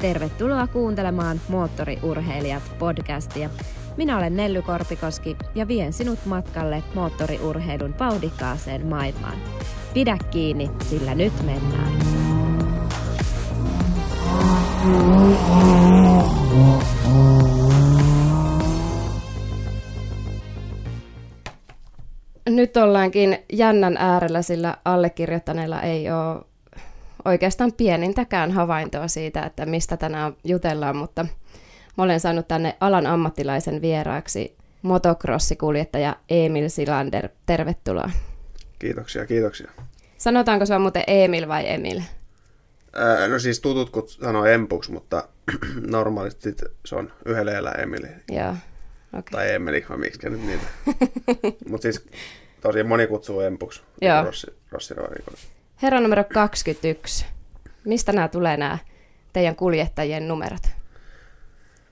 Tervetuloa kuuntelemaan Moottoriurheilijat-podcastia. Minä olen Nelly Korpikoski ja vien sinut matkalle moottoriurheilun vauhdikkaaseen maailmaan. Pidä kiinni, sillä nyt mennään. Nyt ollaankin jännän äärellä, sillä allekirjoittaneella ei ole oikeastaan pienintäkään havaintoa siitä, että mistä tänään jutellaan, mutta mä olen saanut tänne alan ammattilaisen vieraaksi motocrossikuljettaja Emil Silander. Tervetuloa. Kiitoksia. Sanotaanko sua muuten Emil vai Emil? No siis tutut kun sanoo empuksi, mutta normaalisti se on yhdellä Emili. Joo, okay. Tai Emeli, vai miksi nyt niitä. Mutta siis tosi moni kutsuu empuksi. Joo. Herra numero 21. Mistä nämä tulee nämä teidän kuljettajien numerot?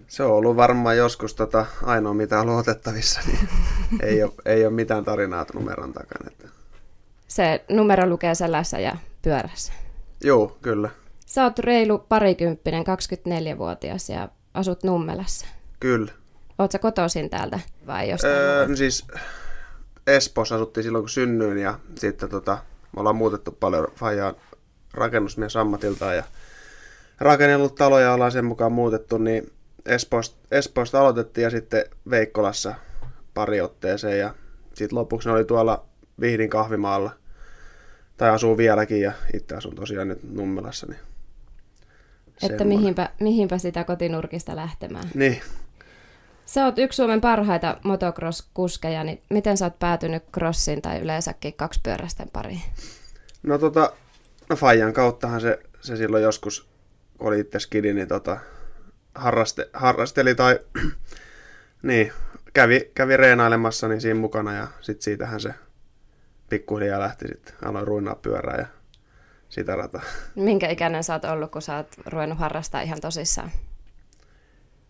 Se on ollut varmaan joskus ainoa, mitä on otettavissa, niin ei ole mitään tarinaa numeron takana. Se numero lukee selässä ja pyörässä. Joo, kyllä. Sä oot reilu parikymppinen, 24-vuotias ja asut Nummelassa. Kyllä. Oot sä kotoisin täältä vai jostain? No siis Espoossa asuttiin silloin, kun synnyin ja sitten me ollaan muutettu paljon fajaan rakennusmies ammatiltaan ja rakennellut taloja ollaan sen mukaan muutettu, niin Espoosta aloitettiin ja sitten Veikkolassa pari otteeseen ja sitten lopuksi ne oli tuolla Vihdin kahvimaalla tai asuu vieläkin ja itse asun tosiaan nyt Nummelassa. Niin että mihinpä sitä kotinurkista lähtemään. Niin. Sä oot yksi Suomen parhaita motocross-kuskeja, niin miten sä oot päätynyt crossin tai yleensäkin kaksipyöräisten pariin? No Fajan kauttahan se silloin joskus, kun oli itse skidi, niin harrasteli tai niin, kävi reenailemassa niin siinä mukana ja sitten siitähän se pikkuhiljaa lähti sitten. Aloin ruinaa pyörää ja sitä rataa. Minkä ikäinen sä oot ollut, kun sä oot ruvennut harrastaa ihan tosissaan?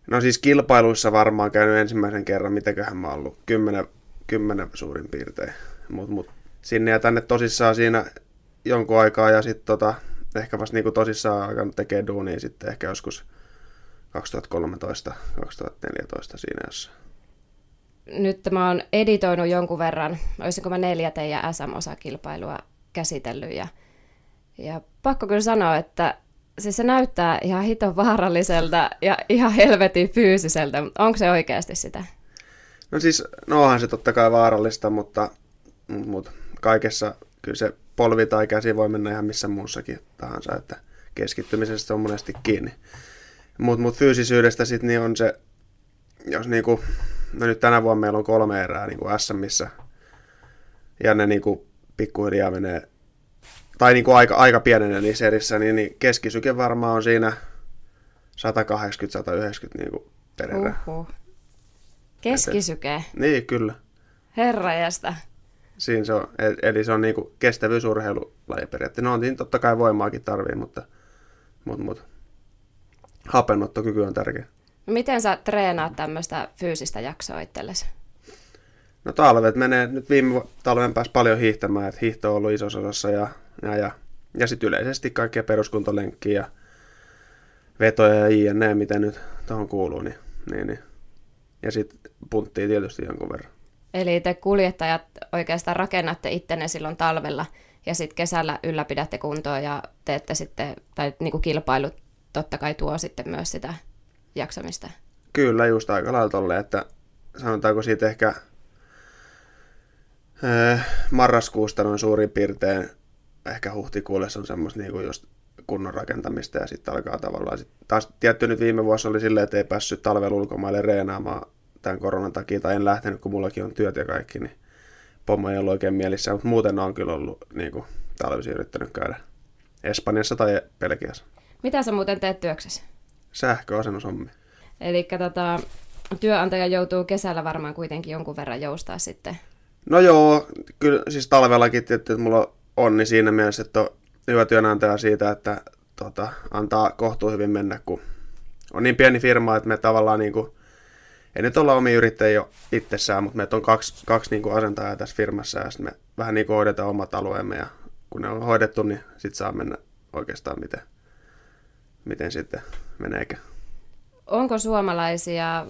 No siis kilpailuissa varmaan käynyt ensimmäisen kerran, mitäköhän mä oon ollut, 10 suurin piirtein, mut sinne ja tänne tosissaan siinä jonkun aikaa ja sitten ehkä vasta niinku tosissaan alkanut tekee duunia sitten ehkä joskus 2013-2014 siinä jossain. Nyt mä oon editoinut jonkun verran, olisinko mä 4 teidän SM-osakilpailua käsitellyt ja pakko kyllä sanoa, että siis se näyttää ihan hiton vaaralliselta ja ihan helvetin fyysiseltä. Onko se oikeasti sitä? No siis, onhan se totta kai vaarallista, mutta kaikessa kyllä se polvi tai käsi voi mennä ihan missä muussakin tahansa, että keskittymisestä on monesti kiinni. Mut fyysisyydestä sitten niin on se, jos niinku, no nyt tänä vuonna meillä on 3 erää niinku SMissä ja ne niinku pikkuhiljaa menee tai niin kuin aika pienenä niissä erissä, niin keskisyke varmaan on siinä 180-190 niin kuin per erä. Keskisyke? Niin, kyllä. Herrajasta. Siinä se on, eli se on niin kuin kestävyysurheilulaji periaatteessa. No niin totta kai voimaakin tarvii, mutta hapenottokyky on tärkeä. Miten sä treenaat tämmöistä fyysistä jaksoa itsellesi? No talvet menee, nyt viime talven pääsi paljon hiihtämään, että hiihto on ollut isossa osassa ja sitten yleisesti kaikkea peruskuntolenkkiä ja vetoja ja jne, mitä nyt tuohon kuuluu. Niin. Ja sitten punttia tietysti jonkun verran. Eli te kuljettajat oikeastaan rakennatte ittenne silloin talvella ja sitten kesällä ylläpidätte kuntoa ja teette sitten, tai niinku kilpailut totta kai tuo sitten myös sitä jaksamista. Kyllä, just aika lailla tolleen, että sanotaanko siitä ehkä marraskuusta noin suurin piirtein. Ehkä huhtikuulle se on semmoista niinku just kunnon rakentamista ja sitten alkaa tavallaan. Sit taas tietty nyt viime vuosi oli silleen, että ei päässyt talvella ulkomaille reenaamaan tämän koronan takia, tai en lähtenyt, kun mullakin on työt ja kaikki, niin pomma ei ollut oikein mielissä, mutta muuten on kyllä ollut niinku talvisin yrittänyt käydä Espanjassa tai Belgiassa. Mitä sä muuten teet työksessä? Sähköasennushommi. Eli työnantaja joutuu kesällä varmaan kuitenkin jonkun verran joustaa sitten. No joo, kyllä siis talvellakin tietysti, että mulla on niin siinä mielessä, että on hyvä työnantaja siitä, että antaa kohtuu hyvin mennä, kun on niin pieni firma, että me tavallaan niin kuin, ei nyt olla omia yrittäjiä jo itsessään, mutta meitä on kaksi niin kuin asentajaa tässä firmassa ja sitten me vähän niin kuin hoidetaan omat alueemme ja kun ne on hoidettu, niin sitten saa mennä oikeastaan miten miten sitten meneekö? Onko suomalaisia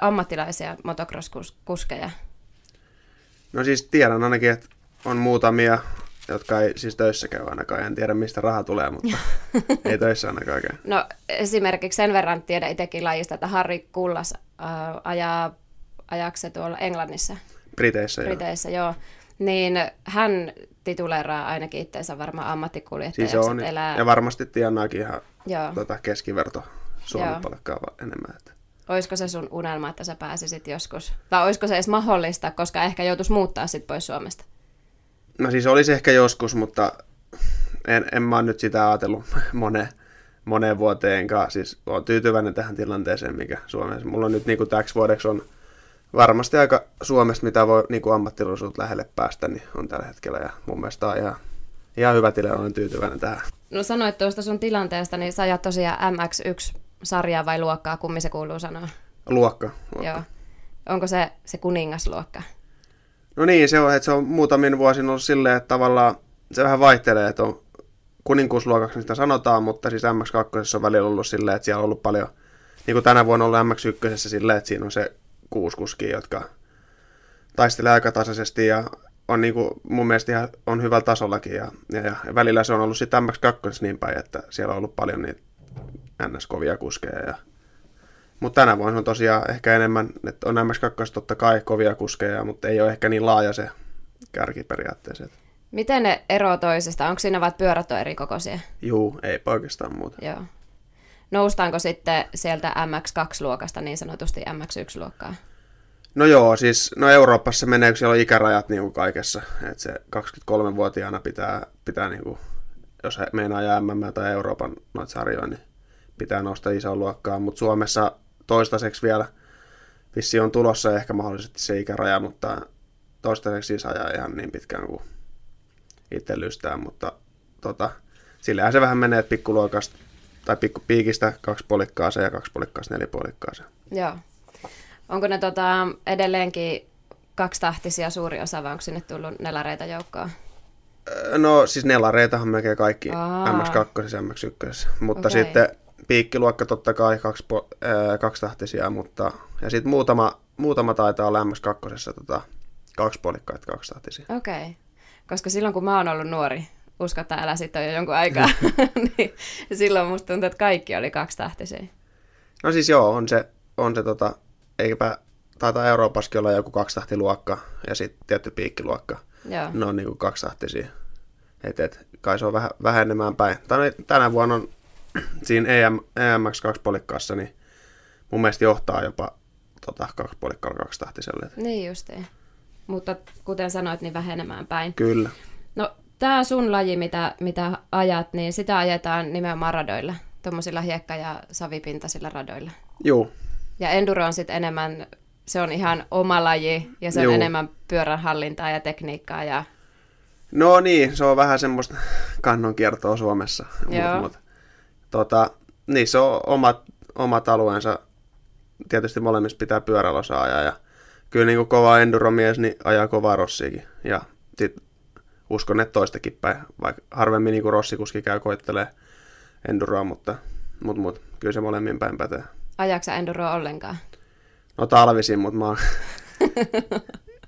ammattilaisia motocross-kuskeja? No siis tiedän ainakin, että on muutamia, jotka ei siis töissä käy ainakaan. En tiedä, mistä raha tulee, mutta ei töissä ainakaan oikein. No esimerkiksi sen verran tiedän itsekin lajista, että Harri Kullas ajakse tuolla Englannissa. Briteissä, joo. Niin hän tituleeraa ainakin itseensä varmaan ammattikuljettajaksi. Siis on, ja varmasti tienaakin ihan keskiverto Suomen palkkaa enemmän. Että. Olisiko se sun unelma, että sä pääsisit joskus? Tai olisiko se edes mahdollista, koska ehkä joutuisi muuttaa sit pois Suomesta? No siis olisi ehkä joskus, mutta en mä nyt sitä ajatellut moneen vuoteenkaan. Siis olen tyytyväinen tähän tilanteeseen, mikä Suomessa. Mulla on nyt niin kuin täksi vuodeksi on varmasti aika Suomesta, mitä voi niin ammattilaisuutta lähelle päästä, niin on tällä hetkellä. Ja mun mielestä on ihan hyvä tilanne, olen tyytyväinen tähän. No sanoit tuosta sun tilanteesta, niin sä ajat tosiaan MX1-sarjaa vai luokkaa, kummin se kuuluu sanoa? Luokka. Joo. Onko se kuningasluokka? No niin, se on muutamin vuosin ollut silleen, että tavallaan se vähän vaihtelee, että on kuninkuusluokaksi sitä sanotaan, mutta siis MX2 on välillä ollut silleen, että siellä on ollut paljon, niin kuin tänä vuonna on ollut MX1 silleen, että siinä on se 6 kuskia, jotka taistelee aika tasaisesti ja on niin kuin, mun mielestä ihan on hyvällä tasollakin ja välillä se on ollut sitten MX2 niin päin, että siellä on ollut paljon niitä NS-kovia kuskeja ja mutta tänä vuonna on tosiaan ehkä enemmän, että on MX2 totta kai kovia kuskeja, mutta ei ole ehkä niin laaja se kärki periaatteessa. Miten ne eroaa toisistaan? Onko siinä vain pyörät on eri kokoisia? Juu, ei oikeastaan muuta. Joo. Noustaanko sitten sieltä MX2-luokasta niin sanotusti MX1-luokkaan? No joo, siis no Euroopassa menee, kun siellä on ikärajat niin kuin kaikessa. Että se 23-vuotiaana pitää niin kuin, jos meinaa ajaa MM tai Euroopan noita sarjoja, niin pitää nousta isoon luokkaan. Mutta Suomessa toistaiseksi vielä vissiin on tulossa ehkä mahdollisesti se ikäraja, mutta toistaiseksi siis ajaa ihan niin pitkään kuin itse lystää. Mutta sillähän se vähän menee, että pikkuluokasta tai pikkupiikistä 2,5 ja 2,5 4,5. Joo. Onko ne edelleenkin 2-tahtisia suuri osa, vai onko sinne tullut nelareita joukkoon? No siis nelareitahan melkein kaikki MX2 ja MX1, mutta sitten piikkiluokka totta kai 2-tahtisia, mutta ja sitten muutama taitaa olla MX2 2,5 2-tahtisia. Okei. Koska silloin kun mä oon ollut nuori, usko, että älä sit ole jo jonkun aikaa, niin silloin musta tuntuu, että kaikki oli 2-tahtisia. No siis joo, on se eipä taitaa Euroopassakin olla joku 2-tahtiluokka ja sitten tietty piikkiluokka. Joo. Ne on niinku 2-tahtisia. Et kai se on vähän vähenemään päin. Tänä vuonna on siinä EMX2-puolikkaassa, niin mun mielestä johtaa jopa 2,5 2-tahtiselle. Niin justiin. Mutta kuten sanoit, niin vähenemään päin. Kyllä. No tää sun laji, mitä ajat, niin sitä ajetaan nimenomaan radoilla. Tuommoisilla hiekka- ja savipintaisilla radoilla. Joo. Ja enduro on sitten enemmän, se on ihan oma laji ja se on enemmän pyöränhallintaa ja tekniikkaa. Ja no niin, se on vähän semmoista kannonkiertoa Suomessa. Joo. Niin, se on omat alueensa. Tietysti molemmissa pitää pyörällä osaa ajaa. Ja kyllä niin kuin kova enduromies niin ajaa kovaa rossiakin. Ja sitten uskon, että toistakin päin. Vaikka harvemmin niin kuin rossikuski käy koittelee enduroa, mutta kyllä se molemmin päin pätee. Ajaatko sä enduroa ollenkaan? No talvisin, mutta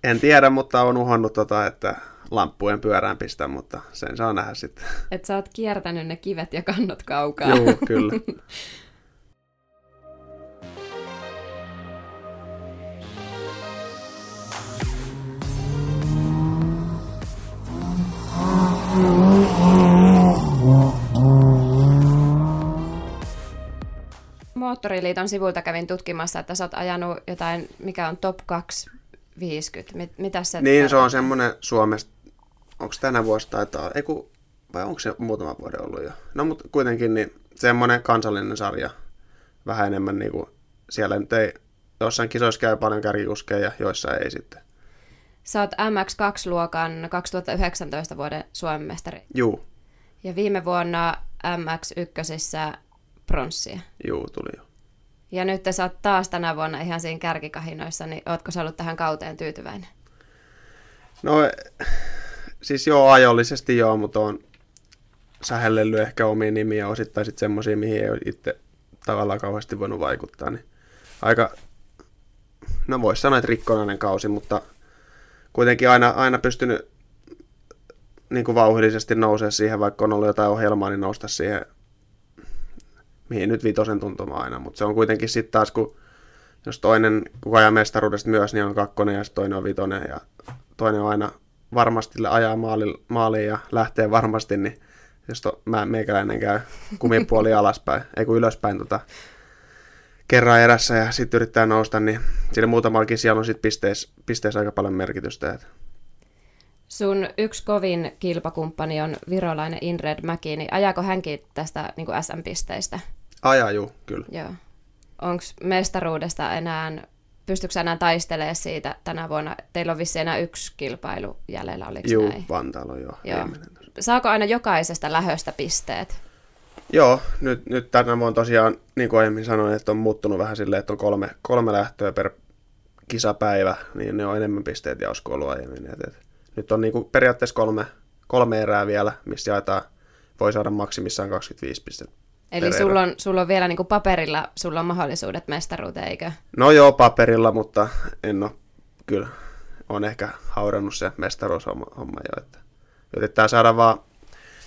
en tiedä, mutta olen uhannut, että lamppujen pyörään pistää, mutta sen saa nähdä sitten. Että sä oot kiertänyt ne kivet ja kannot kaukaa. Joo, kyllä. Moottoriliiton sivuilta kävin tutkimassa, että sä oot ajanut jotain, mikä on top 250. Mitä se niin, se on semmoinen Suomesta, onko tänä vuosi taitaa, vai onko se muutama vuoden ollut jo? No, mutta kuitenkin niin semmoinen kansallinen sarja, vähän enemmän niin kuin siellä nyt ei, jossain kisoissa käy paljon kärkikuskeja ja joissain ei sitten. Sä oot MX2-luokan 2019 vuoden Suomen mestari. Juu. Ja viime vuonna MX1 pronssia. Juu, tuli jo. Ja nyt sä oot taas tänä vuonna ihan siinä kärkikahinoissa, niin ootko sä ollut tähän kauteen tyytyväinen? No, siis joo, ajollisesti joo, mutta on sähellellyt ehkä omia nimiä osittain sitten semmoisia, mihin ei ole itse tavallaan kauheasti voinut vaikuttaa. Niin aika, no voisi sanoa, että rikkonainen kausi, mutta kuitenkin aina pystynyt niin kuin vauhdillisesti nousemaan siihen, vaikka on ollut jotain ohjelmaa, niin nousta siihen, mihin nyt vitosen tuntumaan aina. Mutta se on kuitenkin sitten taas, kun jos toinen, kuka ajaa mestaruudesta myös, niin on kakkonen ja toinen on vitonen ja toinen on aina varmasti ajaa maaliin ja lähtee varmasti, niin jos meikäläinen käy kumipuoli alaspäin, ei kun ylöspäin kerran erässä ja sitten yrittää nousta, niin siinä muutamallakin siellä on sitten pisteessä aika paljon merkitystä. Sun yksi kovin kilpakumppani on virolainen Ingrid Mäki, niin ajaako hänkin tästä niin kuin SM-pisteistä? Ajaa, juu, kyllä. Joo. Onko mestaruudesta enää, pystytkö sä enää taistelemaan siitä tänä vuonna? Teillä on vissiin enää yksi kilpailu jäljellä, oliko juu, näin? Juu, Vantaalla joo. Saako aina jokaisesta lähöstä pisteet? Joo, nyt tänä vuonna tosiaan, niin kuin aiemmin sanoin, että on muuttunut vähän silleen, että on kolme lähtöä per kisapäivä, niin ne on enemmän pisteet jaossa kuin ollut aiemmin. Nyt on niin kuin periaatteessa kolme erää vielä, missä jaetaan, voi saada maksimissaan 25 pistettä. Eli sulla on vielä niin kuin paperilla, sulla on mahdollisuudet mestaruuteen, eikö? No joo, paperilla, mutta en ole, kyllä, on ehkä haudannut se mestaruushomma jo. Että yritetään saada vaan,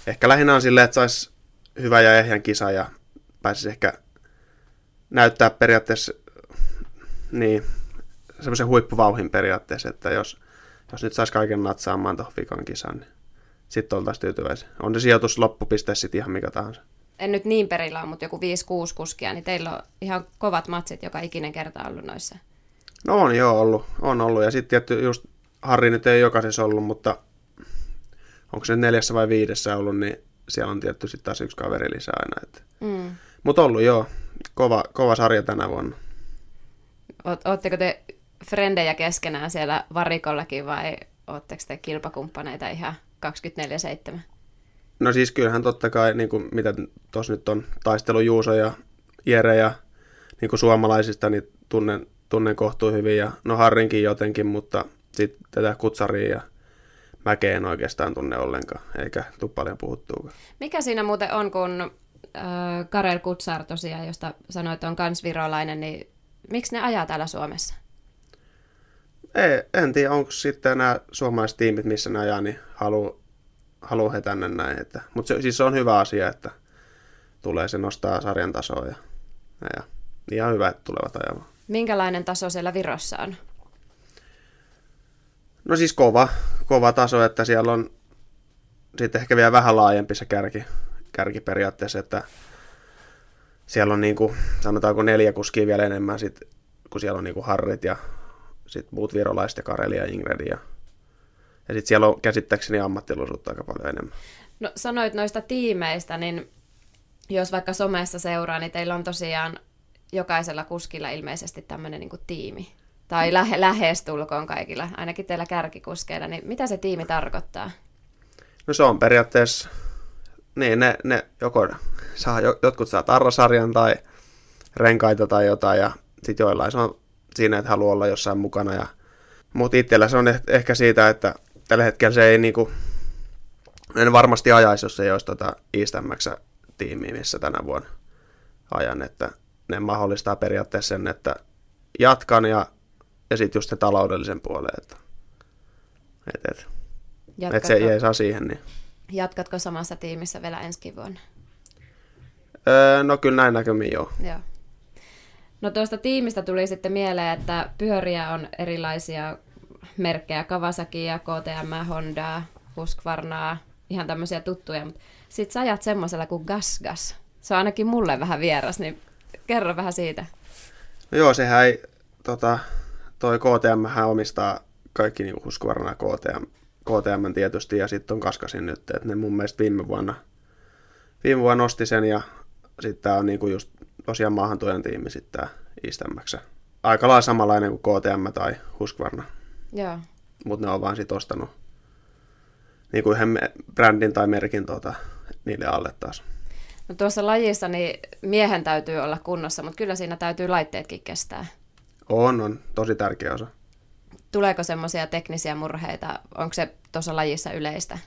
ehkä lähinnä on silleen, että saisi hyvä ja ehjän kisa ja pääsisi ehkä näyttää periaatteessa niin, semmoisen huippuvauhin periaatteessa, että jos nyt saisi kaiken natsaamaan tuohon viikon kisaan, niin sitten oltaisiin tyytyväisiä. On se sijoitus loppupiste sitten ihan mikä tahansa. En nyt niin perillä ole, mutta joku 5-6 kuskia, niin teillä on ihan kovat matsit joka ikinen kerta ollut noissa. No on joo ollut, ja sitten tietty just Harri nyt ei jokaisessa ollut, mutta onko se 4 vai 5 ollut, niin siellä on tietty sitten taas yksi kaveri lisää aina. Mutta ollut joo, kova sarja tänä vuonna. Ootteko te frendejä keskenään siellä varikollakin vai ootteko te kilpakumppaneita ihan 24/7? No siis kyllähän totta kai, niin kuin mitä tuossa nyt on, taistelu Juuso ja Jere ja niin kuin suomalaisista, niin tunnen kohtuun hyvin ja no Harrinkin jotenkin, mutta sitten tätä Kutsaria ja Mäkeä en oikeastaan tunne ollenkaan, eikä tule paljon puhuttuukaan. Mikä siinä muuten on, kun Karel Kutsar tosiaan, josta sanoit on kans virolainen, niin miksi ne ajaa täällä Suomessa? En tiedä, onko sitten nämä suomalaiset tiimit, missä ne ajaa, niin haluaa he tänne näin. Mutta siis se on hyvä asia, että tulee se nostaa sarjan tasoa ja ihan hyvä, että tulevat ajamaan. Minkälainen taso siellä Virossa on? No siis kova taso, että siellä on sitten ehkä vielä vähän laajempi se kärki periaatteessa, että siellä on niin kuin, sanotaanko 4 kuskia vielä enemmän, sit, kun siellä on niin kuin Harrit ja sit muut virolaiset ja Kareli ja Ingrid ja sitten siellä on käsittääkseni ammattilaisuutta aika paljon enemmän. No sanoit noista tiimeistä, niin jos vaikka somessa seuraa, niin teillä on tosiaan jokaisella kuskilla ilmeisesti tämmöinen niin kuin tiimi. Tai lähestulkoon kaikilla, ainakin teillä kärkikuskeilla, niin mitä se tiimi tarkoittaa? No se on periaatteessa, niin ne jotkut saa tarrasarjan tai renkaita tai jotain, ja sitten joillain se on siinä, että haluaa olla jossain mukana. Mutta itsellä se on ehkä siitä, että tällä hetkellä se ei niinku, en varmasti ajaisi, jos ei olisi STMX-tiimiä, missä tänä vuonna ajan, että ne mahdollistaa periaatteessa sen, että jatkan ja sitten just se taloudellisen puoleen, että et se ei saa siihen. Niin. Jatkatko samassa tiimissä vielä ensi vuonna? No kyllä näin näkymin joo. No tuosta tiimistä tuli sitten mieleen, että pyöriä on erilaisia merkkejä, Kawasakia, KTM, Hondaa, Husqvarnaa, ihan tämmöisiä tuttuja, mutta sitten sä ajat semmoisella kuin GasGas. Se on ainakin mulle vähän vieras, niin kerro vähän siitä. No joo, sehän ei, toi KTM omistaa kaikki niin Husqvarnaa KTM tietysti, ja sitten on GasGasin nyt, että ne mun mielestä viime vuonna nosti sen, ja sitten tää on niinku just tosiaan maahantuojan tiimi sitten tää STMX. Aika lailla samanlainen kuin KTM tai Husqvarna. Joo. Mut ne on vaan sit ostanut niinku yhden brändin tai merkin niille alle taas. No tuossa lajissa niin miehen täytyy olla kunnossa, mutta kyllä siinä täytyy laitteetkin kestää. On tosi tärkeä osa. Tuleeko semmoisia teknisiä murheita? Onko se tuossa lajissa yleistä?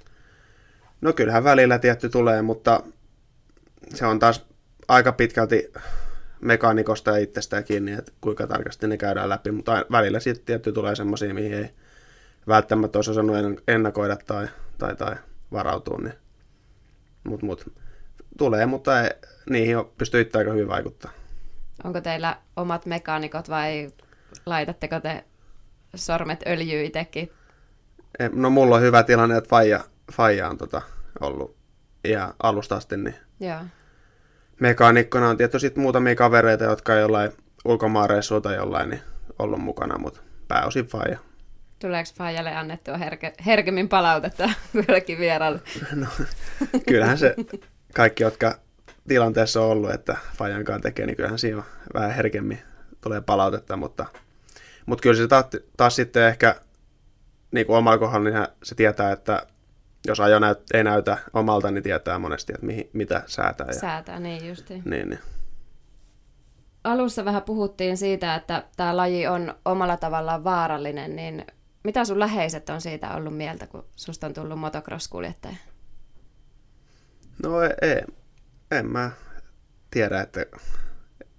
No kyllähän välillä tietty tulee, mutta se on taas aika pitkälti mekaanikosta ja itsestään kiinni, että kuinka tarkasti ne käydään läpi, mutta välillä sitten tietty tulee semmoisia, mihin ei välttämättä olisi osannut ennakoida tai varautua. Niin. Mut. Tulee, mutta ei, niihin pystyy itse aika hyvin vaikuttamaan. Onko teillä omat mekaanikot vai laitatteko te sormet öljyyn itsekin? No mulla on hyvä tilanne, että faija on ollut ja alusta asti, niin joo. Mekaanikkona on tietysti muutamia kavereita, jotka on jollain ulkomaanreissua tai jollain niin ollut mukana, mutta pääosin faija. Tuleeko faijalle annettua herkemmin palautetta jollekin vieraalle? No, kyllähän se kaikki, jotka tilanteessa on ollut, että faijankaan tekee, niin kyllähän siinä vähän herkemmin tulee palautetta, mutta kyllä se taas sitten ehkä niin kuin omalla kohdalla niin se tietää, että jos ajo ei näytä omalta, niin tietää monesti, että mitä säätää. Säätää, niin justiin. Niin. Alussa vähän puhuttiin siitä, että tämä laji on omalla tavallaan vaarallinen, niin mitä sun läheiset on siitä ollut mieltä, kun susta on tullut motocross-kuljettaja? No ei. En mä tiedä, että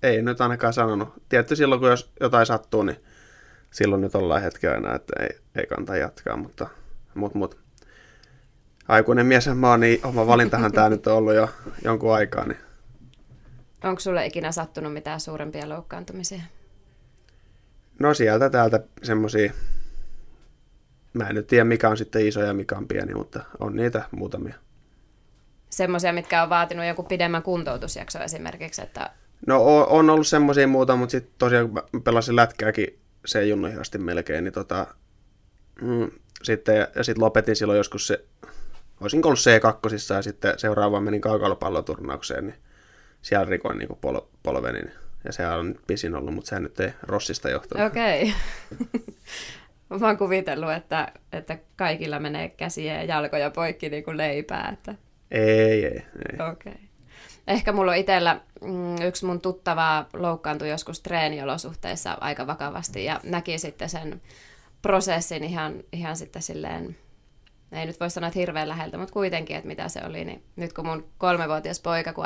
ei nyt ainakaan sanonut. Tietysti silloin, kun jos jotain sattuu, niin silloin nyt ollaan hetki aina, että ei kannata jatkaa, mutta aikuinen mies mä oon, niin oma valintahan tää nyt on ollut jo jonkun aikaa. Niin. Onko sulle ikinä sattunut mitään suurempia loukkaantumisia? No sieltä täältä semmosia, mä en nyt tiedä mikä on sitten iso ja mikä on pieni, mutta on niitä muutamia. Semmoisia, mitkä on vaatinut joku pidemmän kuntoutusjakso esimerkiksi? Että no on ollut semmoisia muuta, mutta sitten tosiaan kun pelasin lätkääkin se junnuihasti melkein, niin sitten lopetin silloin joskus se, olisinko ollut C2 ja sitten seuraavaan menin kaukalopalloturnaukseen, niin siellä rikoin niin kuin polveni ja se on nyt pisin ollut, mutta sehän nyt ei Rossista johtunut. Okei. Okay. Mä oon kuvitellut, että kaikilla menee käsiä ja jalkoja poikki niin kuin leipää, että Ei. Okei. Okay. Ehkä mulla on itsellä yksi mun tuttavaa loukkaantui joskus treeniolosuhteissa aika vakavasti ja näki sitten sen prosessin ihan sitten silleen, ei nyt voi sanoa, että hirveän läheltä, mutta kuitenkin, että mitä se oli. Niin nyt kun mun 3-vuotias poika, kun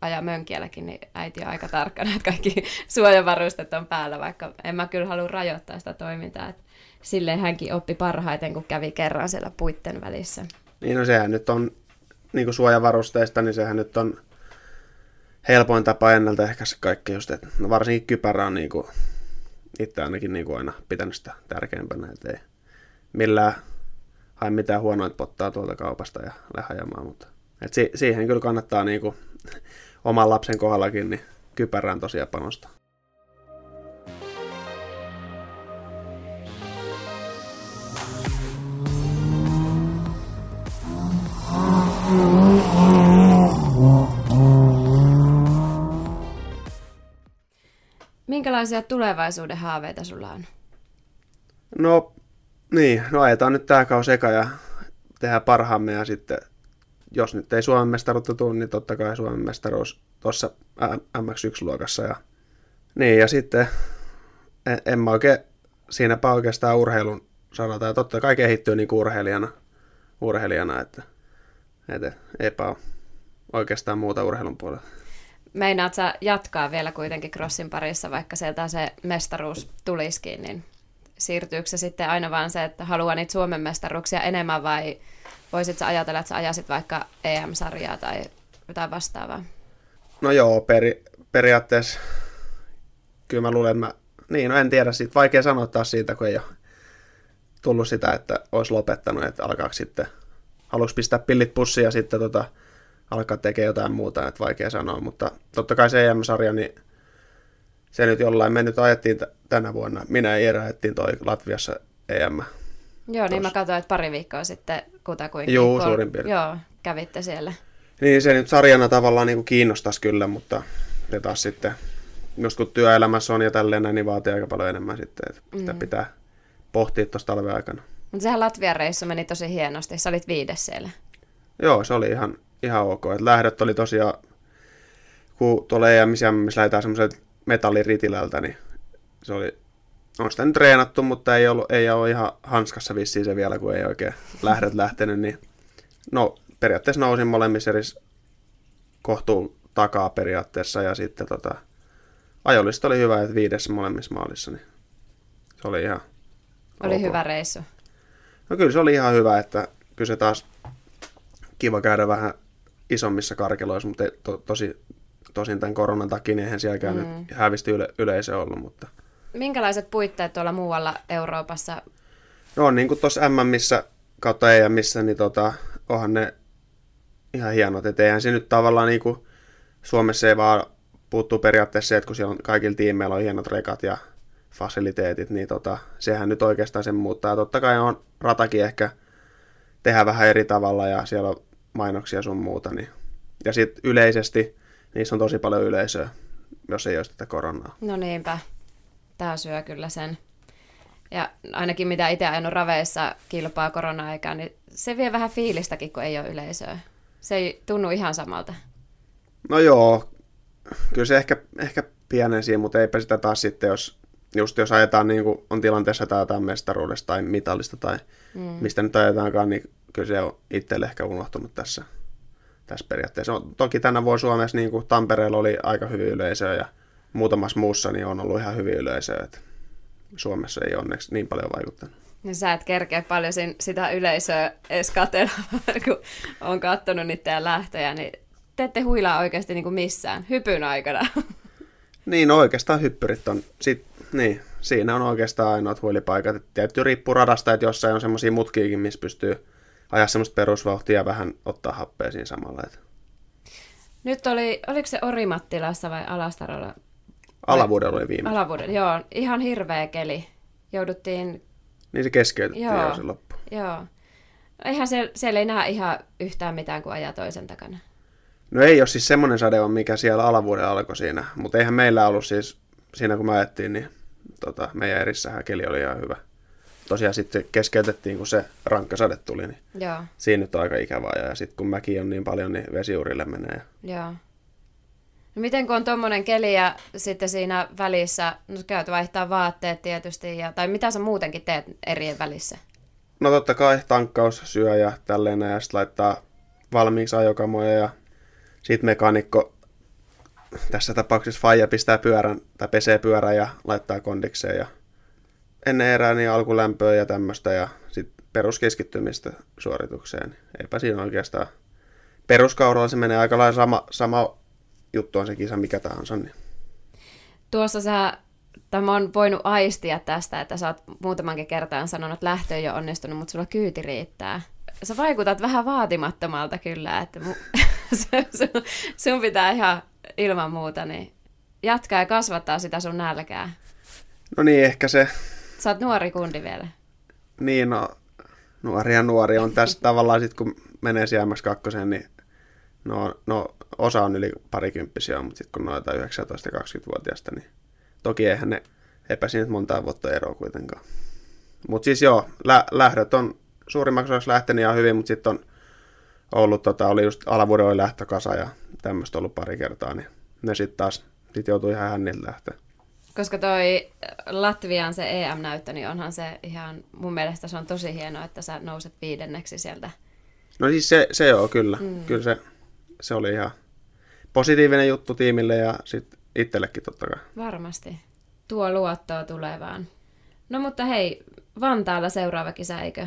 ajaa Mönkielläkin, niin äiti on aika tarkkana, että kaikki suojavarusteet on päällä, vaikka en mä kyllä halua rajoittaa sitä toimintaa. Että silleen hänkin oppi parhaiten, kun kävi kerran siellä puitten välissä. Niin no sehän nyt on niin kuin suojavarusteista, niin sehän nyt on helpoin tapa ennaltaehkäistä kaikki just, että no varsinkin kypärä on niin kuin, itse ainakin niin kuin aina pitänyt sitä tärkeimpänä, että ei millään hae mitään huonoita pottaa tuolta kaupasta ja lähajamaan, mutta et siihen kyllä kannattaa niin kuin oman lapsen kohdallakin niin kypärään tosiaan panostaa. Minkälaisia tulevaisuuden haaveita sulla on? No ajetaan nyt tää kaus eka ja tehdään parhaamme ja sitten, jos nyt ei Suomen mestaruutta tule, niin totta kai Suomen mestaruus tuossa MX1-luokassa. Ja sitten en mä siinäpä oikeastaan urheilun saralta ja totta kai kehittyy niin urheilijana että eipä ole oikeastaan muuta urheilun puolella. Meinaat sä jatkaa vielä kuitenkin crossin parissa, vaikka sieltä se mestaruus tulisikin, niin siirtyykö se sitten aina vaan se, että haluaa niitä Suomen mestaruuksia enemmän vai voisit sä ajatella, että sä ajasit vaikka EM-sarjaa tai jotain vastaavaa? No joo, periaatteessa kyllä mä luulen, että en tiedä siitä, vaikea sanoa taas siitä, kun ei ole tullut sitä, että olisi lopettanut, että alkaako sitten, haluaisi pistää pillit pussiin ja sitten alkaa tekemään jotain muuta, että vaikea sanoa, mutta totta kai se EM-sarja, niin se nyt jollain, me nyt ajettiin tänä vuonna, minä ja Iira ajettiin toi Latviassa EM. Joo, niin mä katsoin, että pari viikkoa sitten kutakuinkin. Joo, suurin piirtein. Joo, kävitte siellä. Niin se nyt sarjana tavallaan niin kuin kiinnostaisi kyllä, mutta se taas sitten, jos kun työelämässä on ja tälleen näin, niin vaatii aika paljon enemmän sitten, että sitä pitää pohtia tuossa talven aikana. Mutta sehän Latvian reissu meni tosi hienosti, sä olit 5. siellä. Joo, se oli ihan ok. Et lähdöt oli tosiaan, kun tuolla EMissä lähdetään semmoiselta metalliritilältä, niin se oli, on sitä nyt treenattu, mutta ei ole ihan hanskassa vissiin se vielä, kun ei oikein lähtenyt. Niin no, periaatteessa nousin molemmissa eri kohtuun takaa periaatteessa, ja sitten ajolista oli hyvä, että viidessä molemmissa maalissa, niin se oli ihan oli ok. Hyvä reissu. No kyllä se oli ihan hyvä, että kyllä se taas kiva käydä vähän isommissa karkeloissa, mutta tosin tämän koronan takia niin eihän siellä käynyt hävisti yleisö ollut. Mutta. Minkälaiset puitteet tuolla muualla Euroopassa? No niin kuin tuossa MMissä kautta EMissä, niin onhan ne ihan hienot. Että eihän se nyt tavallaan niin kuin Suomessa ei vaan puuttuu periaatteessa se, että kun siellä on, kaikilla tiimeillä on hienot rekat ja fasiliteetit, niin sehän nyt oikeastaan sen muuttaa. Ja totta kai on ratakin ehkä tehdä vähän eri tavalla ja siellä on mainoksia sun muuta. Niin. Ja sitten yleisesti niissä on tosi paljon yleisöä, jos ei olisi tätä koronaa. No niinpä, tämä syö kyllä sen. Ja ainakin mitä itse ajanut raveissa kilpaa korona-aikaan, niin se vie vähän fiilistäkin, kun ei ole yleisöä. Se ei tunnu ihan samalta. No joo, kyllä se ehkä pienensi, mutta eipä sitä taas sitten, jos ajetaan, niin kuin on tilanteessa tai jotain mestaruudesta tai mitallista tai mistä nyt ajetaankaan, niin kyllä se on itselle ehkä unohtunut tässä periaatteessa. No, toki tänä vuonna Suomessa niin kuin Tampereella oli aika hyvin yleisöä ja muutamassa muussa niin on ollut ihan hyvin yleisöä. Että Suomessa ei onneksi niin paljon vaikuttanut. No, sä et kerkeä paljon sitä yleisöä edes katsella, kun on katsonut niitä lähtöjä, niin te ette huilaa oikeasti niin kuin missään hypyn aikana. Niin, oikeastaan hyppyrit on. Siinä on oikeastaan ainoat huilipaikat. Tietysti riippuu radasta, että jossain on semmoisia mutkiakin, missä pystyy ajaa semmoista perusvauhtia ja vähän ottaa happea siinä samalla. Nyt oliko se Orimattilassa vai Alastarolla? Alavuudella oli viime. Alavuudella, joo. Ihan hirveä keli. Jouduttiin. Niin se keskeytettiin jo se loppu. Joo. Eihän siellä ei näe ihan yhtään mitään, kun ajaa toisen takana. No ei ole siis semmoinen sade on, mikä siellä alavuudella alkoi siinä. Mutta eihän meillä ollut siis, siinä kun me ajettiin, niin meidän erissähän keli oli ihan hyvä. Tosiaan sitten keskeytettiin, kun se rankka sade tuli, niin joo. Siinä nyt on aika ikävää. Ja sitten kun mäki on niin paljon, niin vesiurille menee. Joo. No miten kun on tuommoinen keli ja sitten siinä välissä, no käyt vaihtaa vaatteet tietysti, tai mitä sä muutenkin teet erien välissä? No totta kai tankkaus syö ja tälleen, ja sitten laittaa valmiiksi ajokamoja ja sitten mekaanikko, tässä tapauksessa faija pistää pyörän tai pesee pyörän ja laittaa kondikseen ja ennen erää niin alkulämpöä ja tämmöistä ja sitten peruskeskittymistä suoritukseen. Eipä siinä oikeastaan peruskaudella se menee aika lailla sama juttu on se kisa mikä tahansa. Niin. Tuossa tämä on voinut aistia tästä, että sä oot muutamankin kertaan sanonut, että lähtö ei ole onnistunut, mutta sulla kyyti riittää. Sä vaikutat vähän vaatimattomalta kyllä, että sun pitää ihan ilman muuta niin jatkaa ja kasvattaa sitä sun nälkää. No niin, ehkä se. Sä oot nuori kundi vielä. Niin, no nuori on tässä tavallaan sit kun menee MX2, niin no osa on yli parikymppisiä, mutta sitten kun noita 19-20-vuotiaista, niin toki eihän ne epäsi nyt montaa vuotta eroa kuitenkaan. Mutta siis joo, lähdöt on suurimmaksi olisi lähtenyt ihan hyvin, mutta sitten on ollut, oli just alavuoden lähtökasa ja tämmöistä ollut pari kertaa, niin ne sitten taas joutui ihan hänniltä lähteä. Koska toi Latvian se EM-näyttö, niin onhan se ihan, mun mielestä se on tosi hienoa, että sä nouset 5. sieltä. No siis se joo, kyllä. Kyllä se oli ihan positiivinen juttu tiimille ja sitten itsellekin totta kai. Varmasti. Tuo luottoa tulevaan. No mutta hei, Vantaalla seuraava kisa, eikö?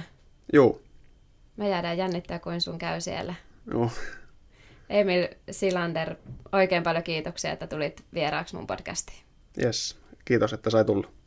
Joo. Me jäädään jännittää, kuin sun käy siellä. Joo. Emil Silander, oikein paljon kiitoksia, että tulit vieraaksi mun podcastiin. Yes, kiitos, että sai tulla.